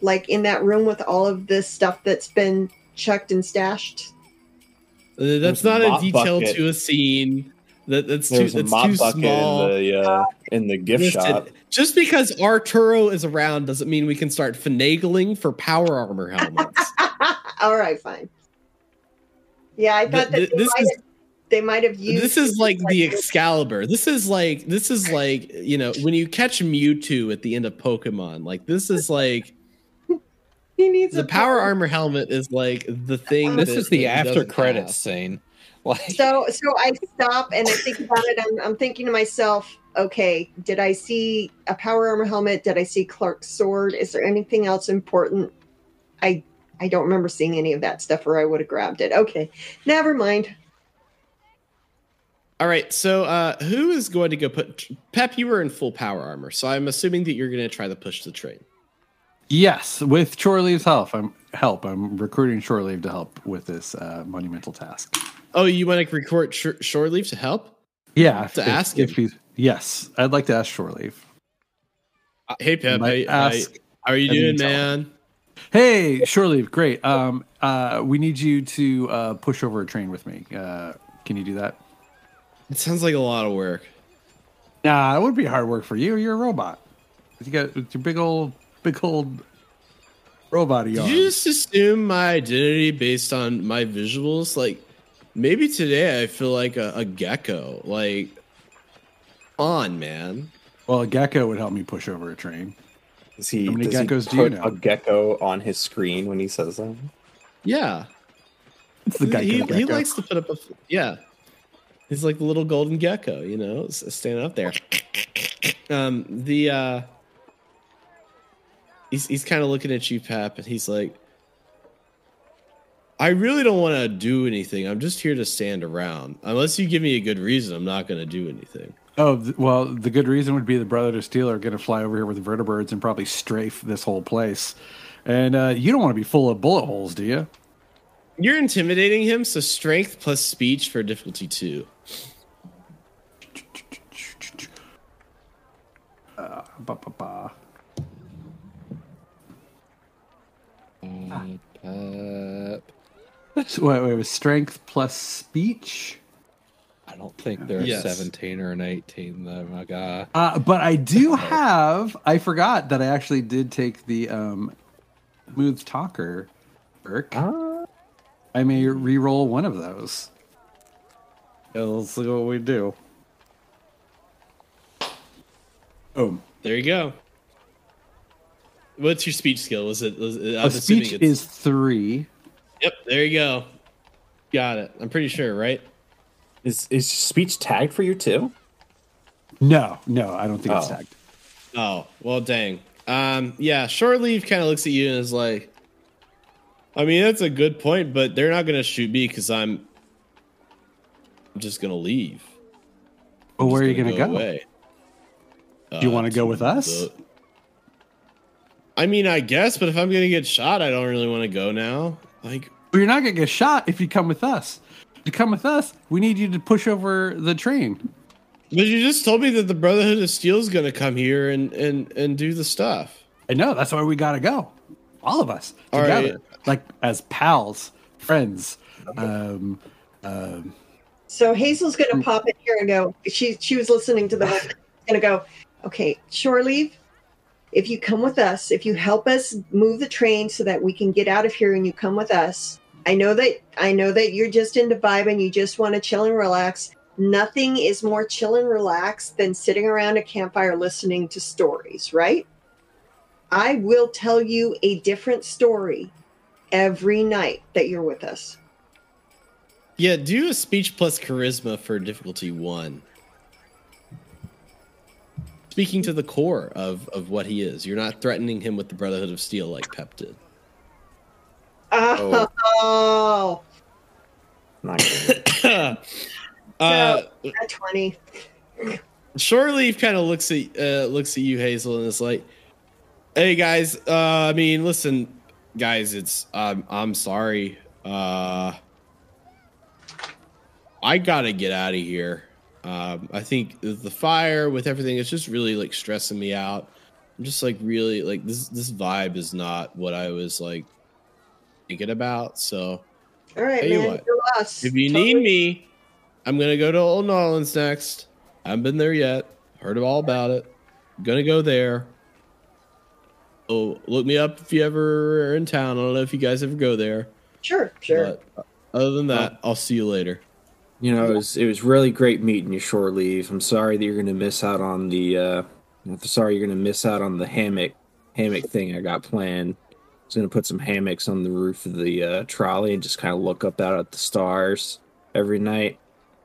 Like in that room with all of this stuff that's been chucked and stashed? That's not a detail to a scene. That's too small. In the gift shop. Just because Arturo is around doesn't mean we can start finagling for power armor helmets. All right, fine. Yeah, I thought they might have used. This is like the Excalibur. This is like you know when you catch Mewtwo at the end of Pokemon. Like this is like. He needs the power armor helmet is like the thing. This is the after credits scene. Like. So I stop and I think about it. I'm thinking to myself, okay, did I see a power armor helmet? Did I see Clark's sword? Is there anything else important? I don't remember seeing any of that stuff, or I would have grabbed it. Okay, never mind. All right, so who is going to go put... Pep, you were in full power armor, so I'm assuming that you're going to try to push the train. Yes, with Shore Leave's help. I'm recruiting Shore Leave to help with this monumental task. Oh, you want to recruit Shore Leave to help? Yeah. Yes, I'd like to ask Shore Leave. Hey, Pep. How are you doing, man? Hey, Shore Leave. Great. We need you to push over a train with me. Can you do that? It sounds like a lot of work. Nah, it would be hard work for you. You're a robot. You got your big old robot arm. Did you just assume my identity based on my visuals? Like, maybe today I feel like a gecko. Like, on, man. Well, a gecko would help me push over a train. How many geckos do you know? A gecko on his screen when he says that? Yeah. It's the gecko. He likes to put up a... Yeah. He's like the little golden gecko, you know? Standing up there. He's kind of looking at you, Pap, and he's like, I really don't want to do anything. I'm just here to stand around. Unless you give me a good reason, I'm not going to do anything. Oh, well, the good reason would be the Brotherhood of Steel are going to fly over here with the vertibirds and probably strafe this whole place. And you don't want to be full of bullet holes, do you? You're intimidating him, so strength plus speech for difficulty 2. Wait, it was strength plus speech? I don't think they're a 17 or an 18, though, my God. But I do have... I forgot that I actually did take the smooth talker perk. I may re-roll one of those. Yeah, let's see what we do. Oh, there you go. What's your speech skill? Speech is 3. Yep, there you go. Got it. I'm pretty sure, right? Is speech tagged for you too? No, I don't think it's tagged. Oh, well, dang. Yeah, Shore Leave kind of looks at you and is like, I mean, that's a good point, but they're not going to shoot me because I'm just going to leave. Well, where are you going to go? Away. Do you want to go with us? I mean, I guess, but if I'm going to get shot, I don't really want to go now. Like, you're not going to get shot if you come with us. To come with us, we need you to push over the train. But you just told me that the Brotherhood of Steel is going to come here and do the stuff. I know. That's why we got to go. All of us together. Right. Like as pals, friends. So Hazel's going to pop in here and go, she was listening to the whole thing. She's going to go, okay, Shore Leave. If you come with us, if you help us move the train so that we can get out of here and you come with us, I know that you're just into vibing. You just want to chill and relax. Nothing is more chill and relaxed than sitting around a campfire listening to stories, right? I will tell you a different story every night that you're with us. Yeah, do a speech plus charisma for difficulty 1. Speaking to the core of what he is. You're not threatening him with the Brotherhood of Steel like Pep did. Oh. Not good. So, a 20. Shore Leave kind of looks at you, Hazel, and is like, hey, guys. I mean, listen, guys, I'm sorry. I gotta get out of here. I think the fire with everything, it's just really like stressing me out. I'm just like really like this vibe is not what I was like thinking about. So all right, tell you man, what, you're lost. If you totally need me, I'm gonna go to O'Nolans next. I haven't been there yet. Heard all about it. I'm gonna go there. Oh, look me up if you ever are in town. I don't know if you guys ever go there. Sure. But other than that, I'll see you later. You know, it was really great meeting you, Shore Leave. I'm sorry that you're going to miss out on the. I'm sorry you're going to miss out on the hammock thing I got planned. I was going to put some hammocks on the roof of the trolley and just kind of look up out at the stars every night.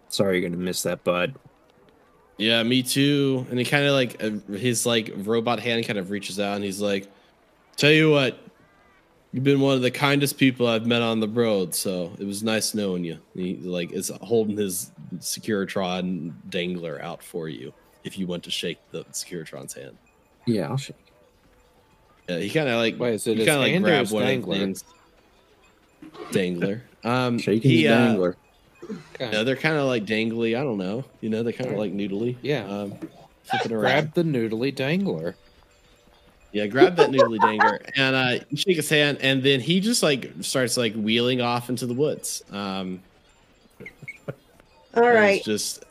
Sorry you're going to miss that, bud. Yeah, me too. And he kind of like his like robot hand kind of reaches out and he's like, "Tell you what, you've been one of the kindest people I've met on the road, so it was nice knowing you." And he like is holding his Securitron dangler out for you if you want to shake the Securitron's hand. Yeah, I'll shake. Yeah, he kind of like grab one of the things. Dangler. Shaking his dangler. No, they're kind of like dangly. I don't know. You know, they're kind of like noodly. Yeah. Grab the noodly dangler. Yeah, grab that noodly dangler and shake his hand, and then he just like starts like wheeling off into the woods. All right. Just,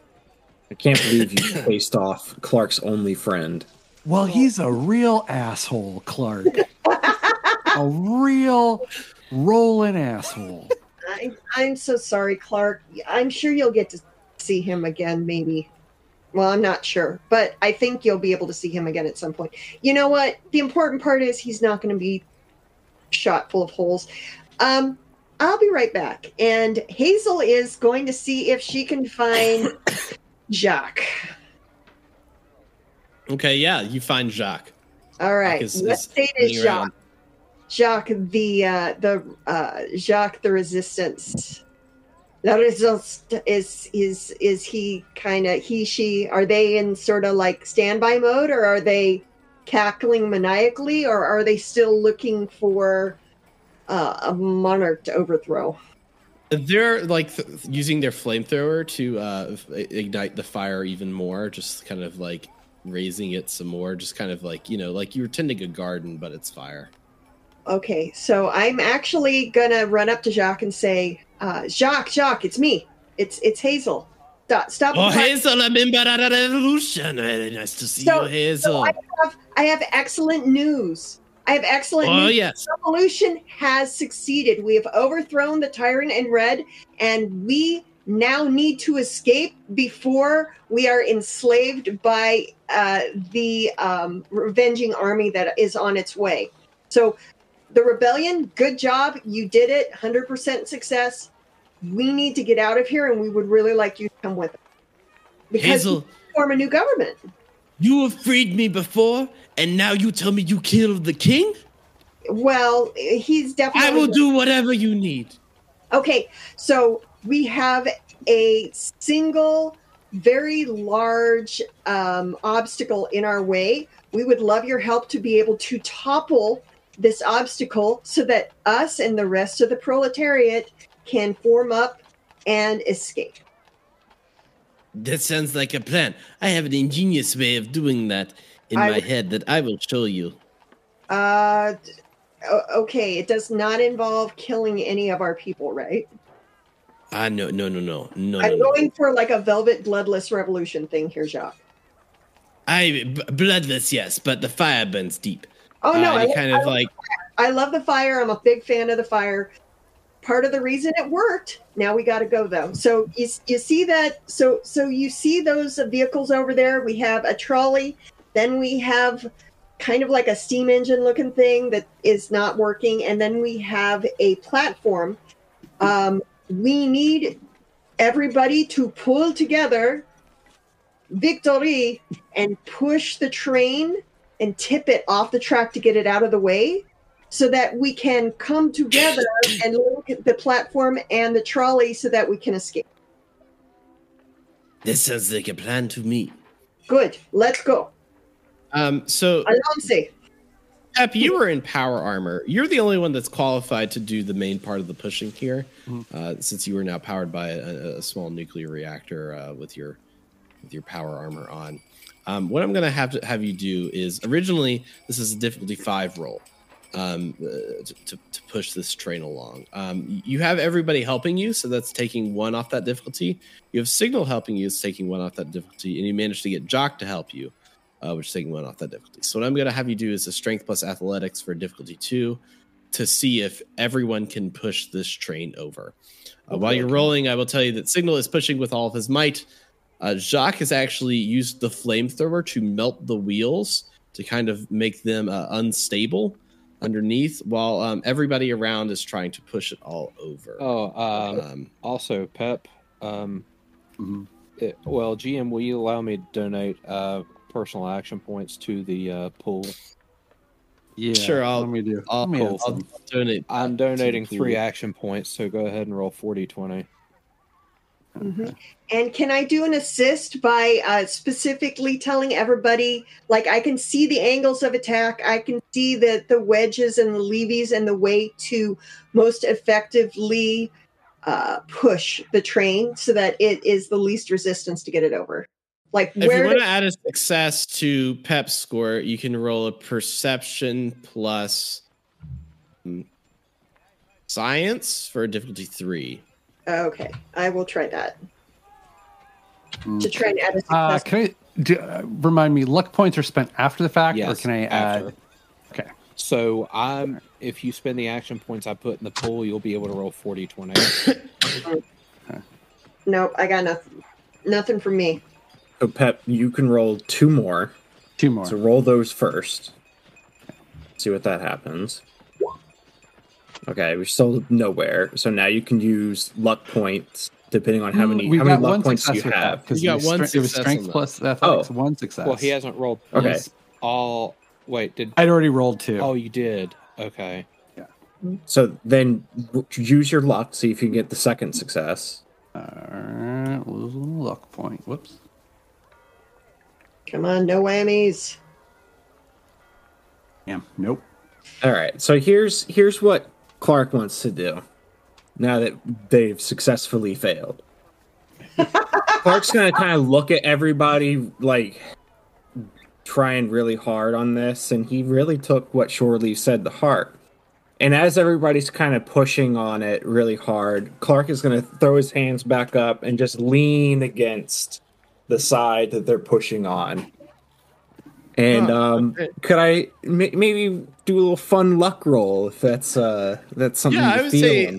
I can't believe you faced off Clark's only friend. Well, he's a real asshole, Clark. A real rolling asshole. I'm so sorry, Clark. I'm sure you'll get to see him again, maybe. Well, I'm not sure, but I think you'll be able to see him again at some point. You know what? The important part is he's not going to be shot full of holes. I'll be right back. And Hazel is going to see if she can find Jacques. Okay, yeah, you find Jacques. All right. What state is Jacques? Around. Jacques the Resistance. The Resistance is he kind of she? Are they in sort of like standby mode, or are they cackling maniacally, or are they still looking for a monarch to overthrow? They're like using their flamethrower to ignite the fire even more, just kind of like raising it some more, just kind of like, you know, like you're tending a garden, but it's fire. Okay, so I'm actually gonna run up to Jacques and say, Jacques, it's me. It's Hazel. Stop. Oh, Hazel, a member of the revolution. Very nice to see you, Hazel. So I have excellent news. News. Yes. The revolution has succeeded. We have overthrown the tyrant in red, and we now need to escape before we are enslaved by the revenging army that is on its way. So the rebellion, good job. You did it. 100% success. We need to get out of here, and we would really like you to come with us. Because Hazel, we form a new government. You have freed me before, and now you tell me you killed the king? Well, he's definitely... I will do whatever you need. Okay, so we have a single, very large obstacle in our way. We would love your help to be able to topple this obstacle so that us and the rest of the proletariat can form up and escape. That sounds like a plan. I have an ingenious way of doing that in my head that I will show you. Okay, it does not involve killing any of our people, right? No. I'm going for like a velvet bloodless revolution thing here, Jacques. Bloodless, yes, but the fire burns deep. Oh no! I love the fire. I'm a big fan of the fire. Part of the reason it worked. Now we got to go though. So you see that? So you see those vehicles over there? We have a trolley. Then we have kind of like a steam engine looking thing that is not working, and then we have a platform. We need everybody to pull together, victory, and push the train and tip it off the track to get it out of the way so that we can come together and look at the platform and the trolley so that we can escape. This sounds like a plan to me. Good. Let's go. So Pep, you were in power armor. You're the only one that's qualified to do the main part of the pushing here, since you are now powered by a small nuclear reactor with your power armor on. What I'm going to have you do is, originally, this is a difficulty 5 roll to push this train along. You have everybody helping you, so that's taking 1 off that difficulty. You have Signal helping you, it's taking 1 off that difficulty, and you managed to get Jacques to help you, which is taking 1 off that difficulty. So what I'm going to have you do is a strength plus athletics for difficulty 2 to see if everyone can push this train over. While you're rolling, I will tell you that Signal is pushing with all of his might. Jacques has actually used the flamethrower to melt the wheels to kind of make them unstable underneath, while everybody around is trying to push it all over. Also, Pep, GM, will you allow me to donate personal action points to the pool? Yeah, sure. I'll donate. I'm donating 3 action points, so go ahead and roll 4d20. Mm-hmm. And can I do an assist by specifically telling everybody, like, I can see the angles of attack, I can see the wedges and the levies and the way to most effectively push the train so that it is the least resistance to get it over? Like, if you want to add a success to Pep's score, you can roll a perception plus science for difficulty 3. Okay, I will try that. To try and add a success. Remind me, luck points are spent after the fact, yes, or can I add? Okay. So if you spend the action points I put in the pool, you'll be able to roll 4d20. Nope, I got nothing. Nothing from me. So, Pep, you can roll 2 more. 2 more. So roll those first. See what that happens. Okay, we're still nowhere. So now you can use luck points depending on how many luck points you have. You got one success. It was strength plus athletics. Oh. 1 success. Well, he hasn't rolled. Okay. I'd already rolled 2. Oh, you did. Okay. Yeah. So then use your luck, see if you can get the second success. Lose 1 luck point. Whoops. Come on, no whammies. Damn. Nope. All right. So here's what Clark wants to do now that they've successfully failed. Clark's going to kind of look at everybody, like, trying really hard on this, and he really took what Shore Leave said to heart. And as everybody's kind of pushing on it really hard, Clark is going to throw his hands back up and just lean against the side that they're pushing on. And could I maybe do a little fun luck roll if that's something? Yeah,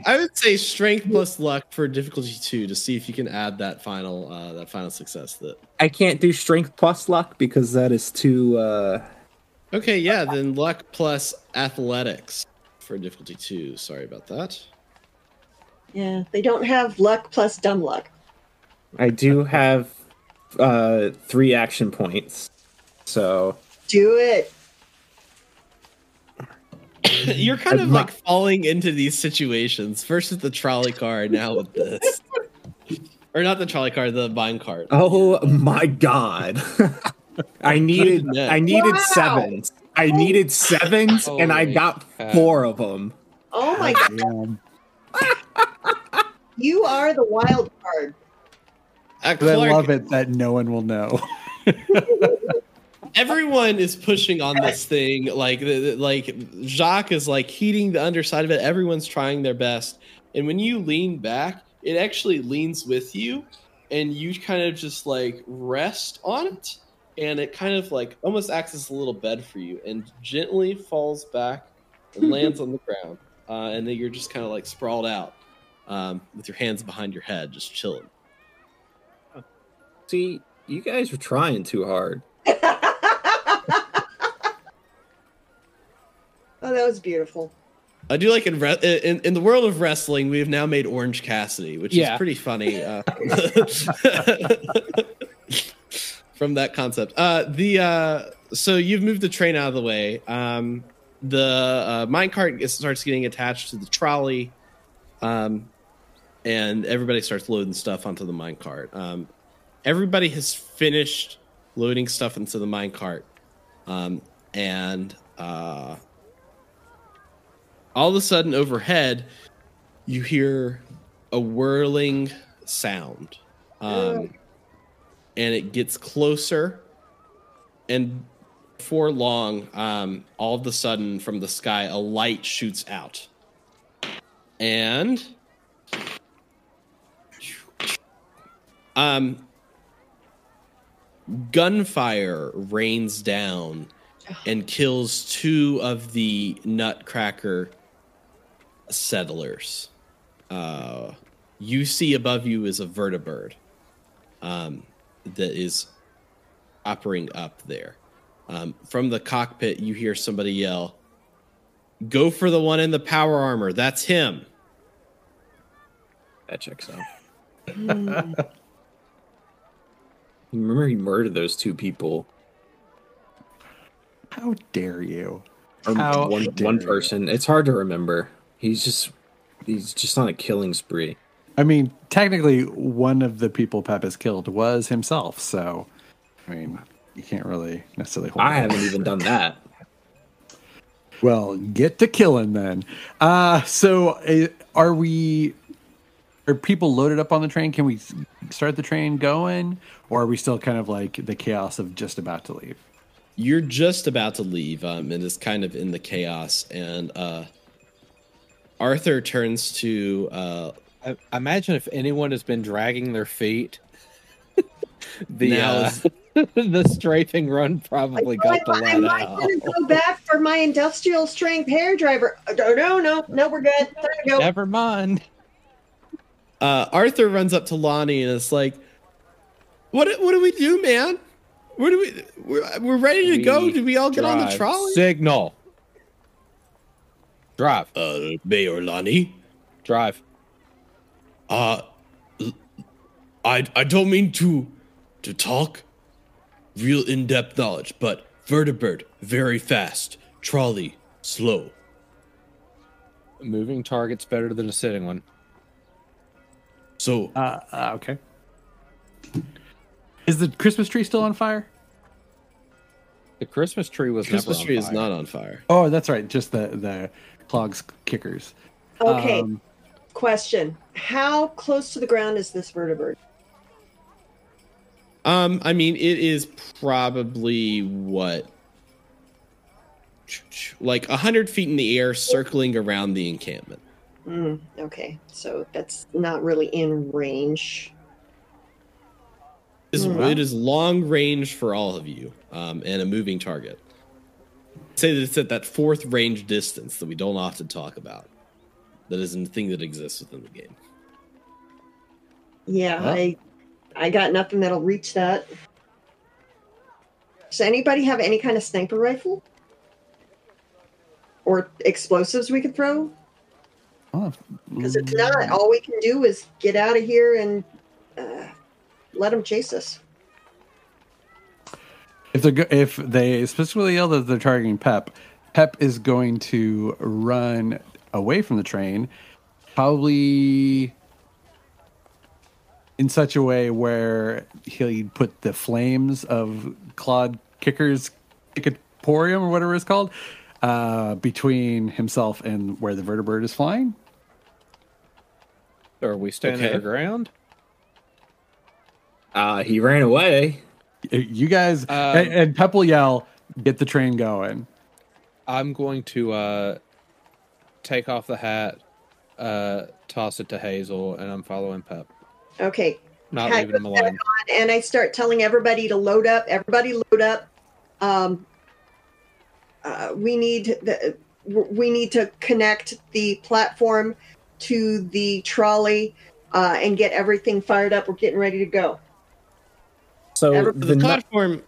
I would say strength plus luck for difficulty 2 to see if you can add that final success. That I can't do strength plus luck because that is too. Okay, yeah, then luck plus athletics for difficulty 2. Sorry about that. Yeah, they don't have luck plus dumb luck. I do have 3 action points. So do it. You're kind of like falling into these situations. First with the trolley car, now with this. Or not the trolley car, the mine cart. Oh my god. I needed 7. I needed 7s and I got 4 of them. Oh my god. You are the wild card. I love it that no one will know. Everyone is pushing on this thing. Like Jacques is like heating the underside of it. Everyone's trying their best. And when you lean back, it actually leans with you and you kind of just like rest on it. And it kind of like almost acts as a little bed for you and gently falls back and lands on the ground. And then you're just kind of like sprawled out with your hands behind your head, just chilling. See, you guys were trying too hard. Oh, that was beautiful. I do like in the world of wrestling, we have now made Orange Cassidy, which is pretty funny from that concept. So you've moved the train out of the way. The minecart starts getting attached to the trolley, and everybody starts loading stuff onto the minecart. Everybody has finished loading stuff into the minecart, and All of a sudden, overhead, you hear a whirling sound. And it gets closer. And before long, all of a sudden, from the sky, a light shoots out. And... gunfire rains down and kills two of the Nutcracker settlers. You see above you is a vertibird that is operating up there. From the cockpit, you hear somebody yell, "Go for the one in the power armor. That's him." That checks out. Remember, he murdered those two people. How dare you? Or how one person. It's hard to remember. He's just on a killing spree. I mean, technically, one of the people Pep has killed was himself. So, I mean, you can't really necessarily hold. I haven't even done that. Well, get to killing then. Are we? Are people loaded up on the train? Can we start the train going? Or are we still kind of like the chaos of just about to leave? You're just about to leave, and it's kind of in the chaos. And Arthur turns to... I imagine if anyone has been dragging their feet, the strafing run probably got the let out. I'm going to go back for my industrial strength hairdryer. No, we're good. Go. Never mind. Arthur runs up to Lonnie and is like, "What do we do, man? Where do we're ready to go? Did we all get on the trolley? Signal. Drive. Mayor Lonnie. Drive. I don't mean to talk real in-depth knowledge, but vertibird very fast, trolley slow. Moving target's better than a sitting one." So, okay. Is the Christmas tree still on fire? The Christmas tree was never on fire. The Christmas tree is not on fire. Oh, that's right. Just the Clogs Kickers. Okay. Question. How close to the ground is this vertibird? I mean, it is probably 100 feet in the air, circling around the encampment. Okay, so that's not really in range. It is long range for all of you, and a moving target. Say that it's at that fourth range distance that we don't often talk about. That isn't a thing that exists within the game. Yeah, huh? I got nothing that'll reach that. Does anybody have any kind of sniper rifle? Or explosives we could throw? Because if not, all we can do is get out of here and let them chase us. If they specifically yell that they're targeting Pep, Pep is going to run away from the train, probably in such a way where he'll put the flames of Clod Kicker's Kickaporium or whatever it's called between himself and where the vertibird is flying. Are we staying underground? He ran away. You guys and Pep will yell, "Get the train going." I'm going to take off the hat, toss it to Hazel, and I'm following Pep. Okay. Not leaving him alone. And I start telling everybody to load up. Everybody load up. We need to connect the platform to the trolley and get everything fired up. We're getting ready to go. So the platform,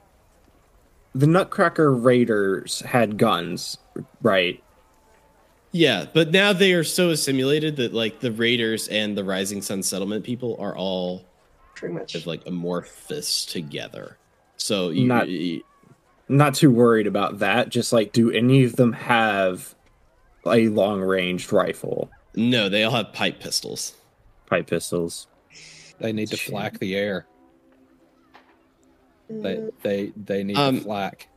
the Nutcracker Raiders had guns, right? Yeah, but now they are so assimilated that like the Raiders and the Rising Sun Settlement people are all pretty much like amorphous together. So not too worried about that. Just like, do any of them have a long-range rifle? No, they all have pipe pistols. Pipe pistols. They need to flak the air. They need to flak.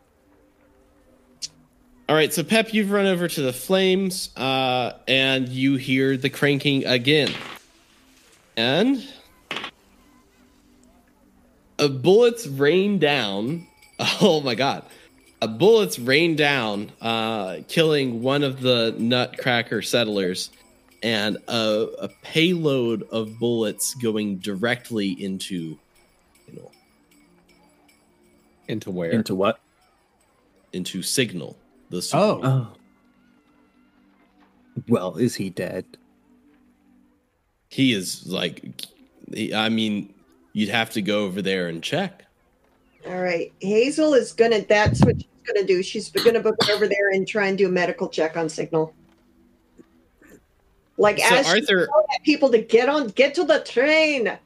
All right, so Pep, you've run over to the flames, and you hear the cranking again. And bullets rain down. Oh my god. Bullets rain down, killing one of the nutcracker settlers, and a payload of bullets going directly into... You know, into where? Into what? Into Signal. The Signal. Oh. Well, is he dead? He is, like... I mean, you'd have to go over there and check. All right. Hazel is going to... That's what she's going to do. She's going to book over there and try and do a medical check on Signal. Like, so as Arthur, she tells people to get to the train.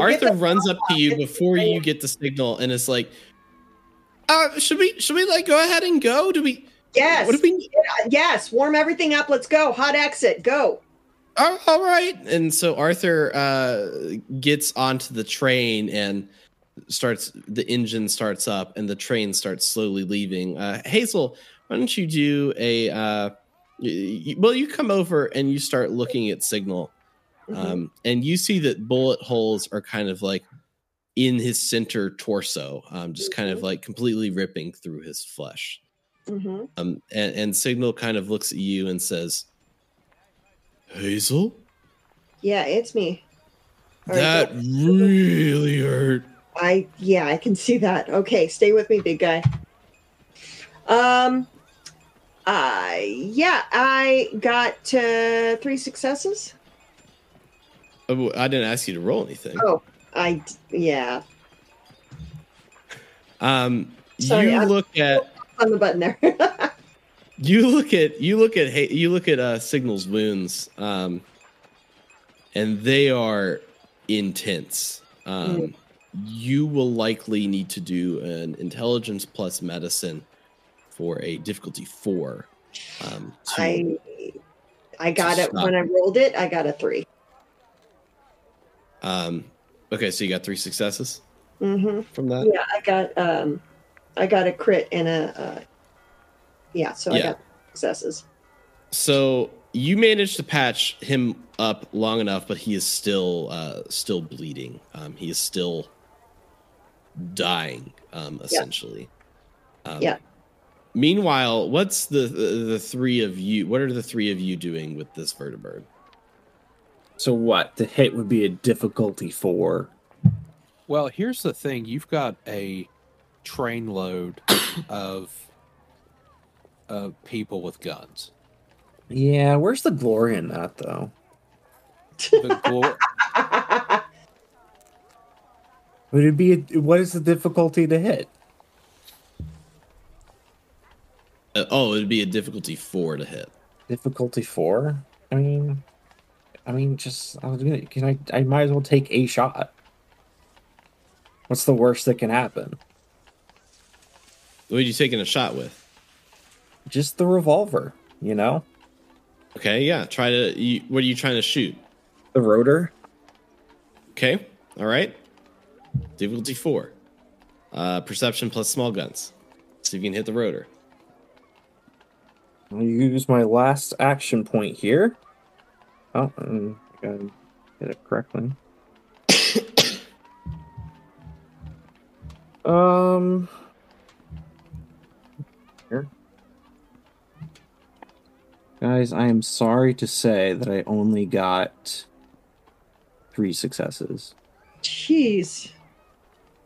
Arthur runs up to you before you get the Signal and is like, should we like go ahead and go? Do we? Yes. What do we? Yes. Warm everything up. Let's go. Hot exit. Go. All right. And so Arthur gets onto the train and the engine starts up and the train starts slowly leaving. Hazel, why don't you do a, you come over and you start looking at Signal. And you see that bullet holes are kind of like in his center torso, just kind of like completely ripping through his flesh. Mm-hmm. And Signal kind of looks at you and says, Hazel? Yeah, it's me. All that right, really hurt. I can see that. Okay, stay with me, big guy. I got 3 successes. Oh, I didn't ask you to roll anything. Oh, yeah. Sorry, you look at on the button there. you look at Signal's wounds, and they are intense. You will likely need to do an intelligence plus medicine for a difficulty 4. I got it when I rolled it. I got a 3. Okay, so you got 3 successes from that? Yeah, I got a crit and I got successes. So you managed to patch him up long enough, but he is still bleeding. He is still dying, essentially. Meanwhile, what's the 3 of you? What are the 3 of you doing with this vertibird? So what? The hit would be a difficulty 4. Well, here's the thing. You've got a train load of people with guns. Yeah, where's the glory in that, though? The glory. Would it be? What is the difficulty to hit? It'd be a difficulty 4 to hit. Difficulty 4? I mean, just I might as well take a shot. What's the worst that can happen? What are you taking a shot with? Just the revolver, you know. Okay, yeah. What are you trying to shoot? The rotor. Okay. All right. Difficulty 4. Perception plus small guns. See if you can hit the rotor. I'll use my last action point here. Oh, I got to hit it correctly. Here. Guys, I am sorry to say that I only got 3 successes. Jeez.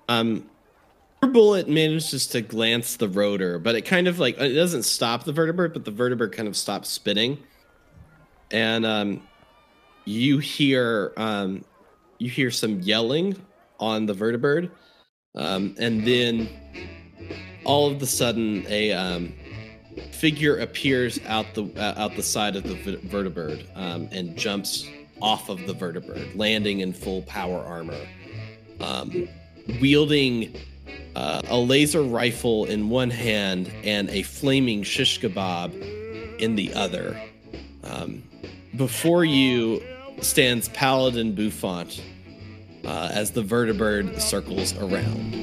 Your bullet manages to glance the rotor, but it kind of like, it doesn't stop the vertibird, but the vertibird kind of stops spinning. And, you hear some yelling on the vertibird, and then all of a sudden a figure appears out the side of the vertibird and jumps off of the vertibird, landing in full power armor, wielding a laser rifle in one hand and a flaming shish kebab in the other. Before you stands Paladin Bouffant as the vertibird circles around.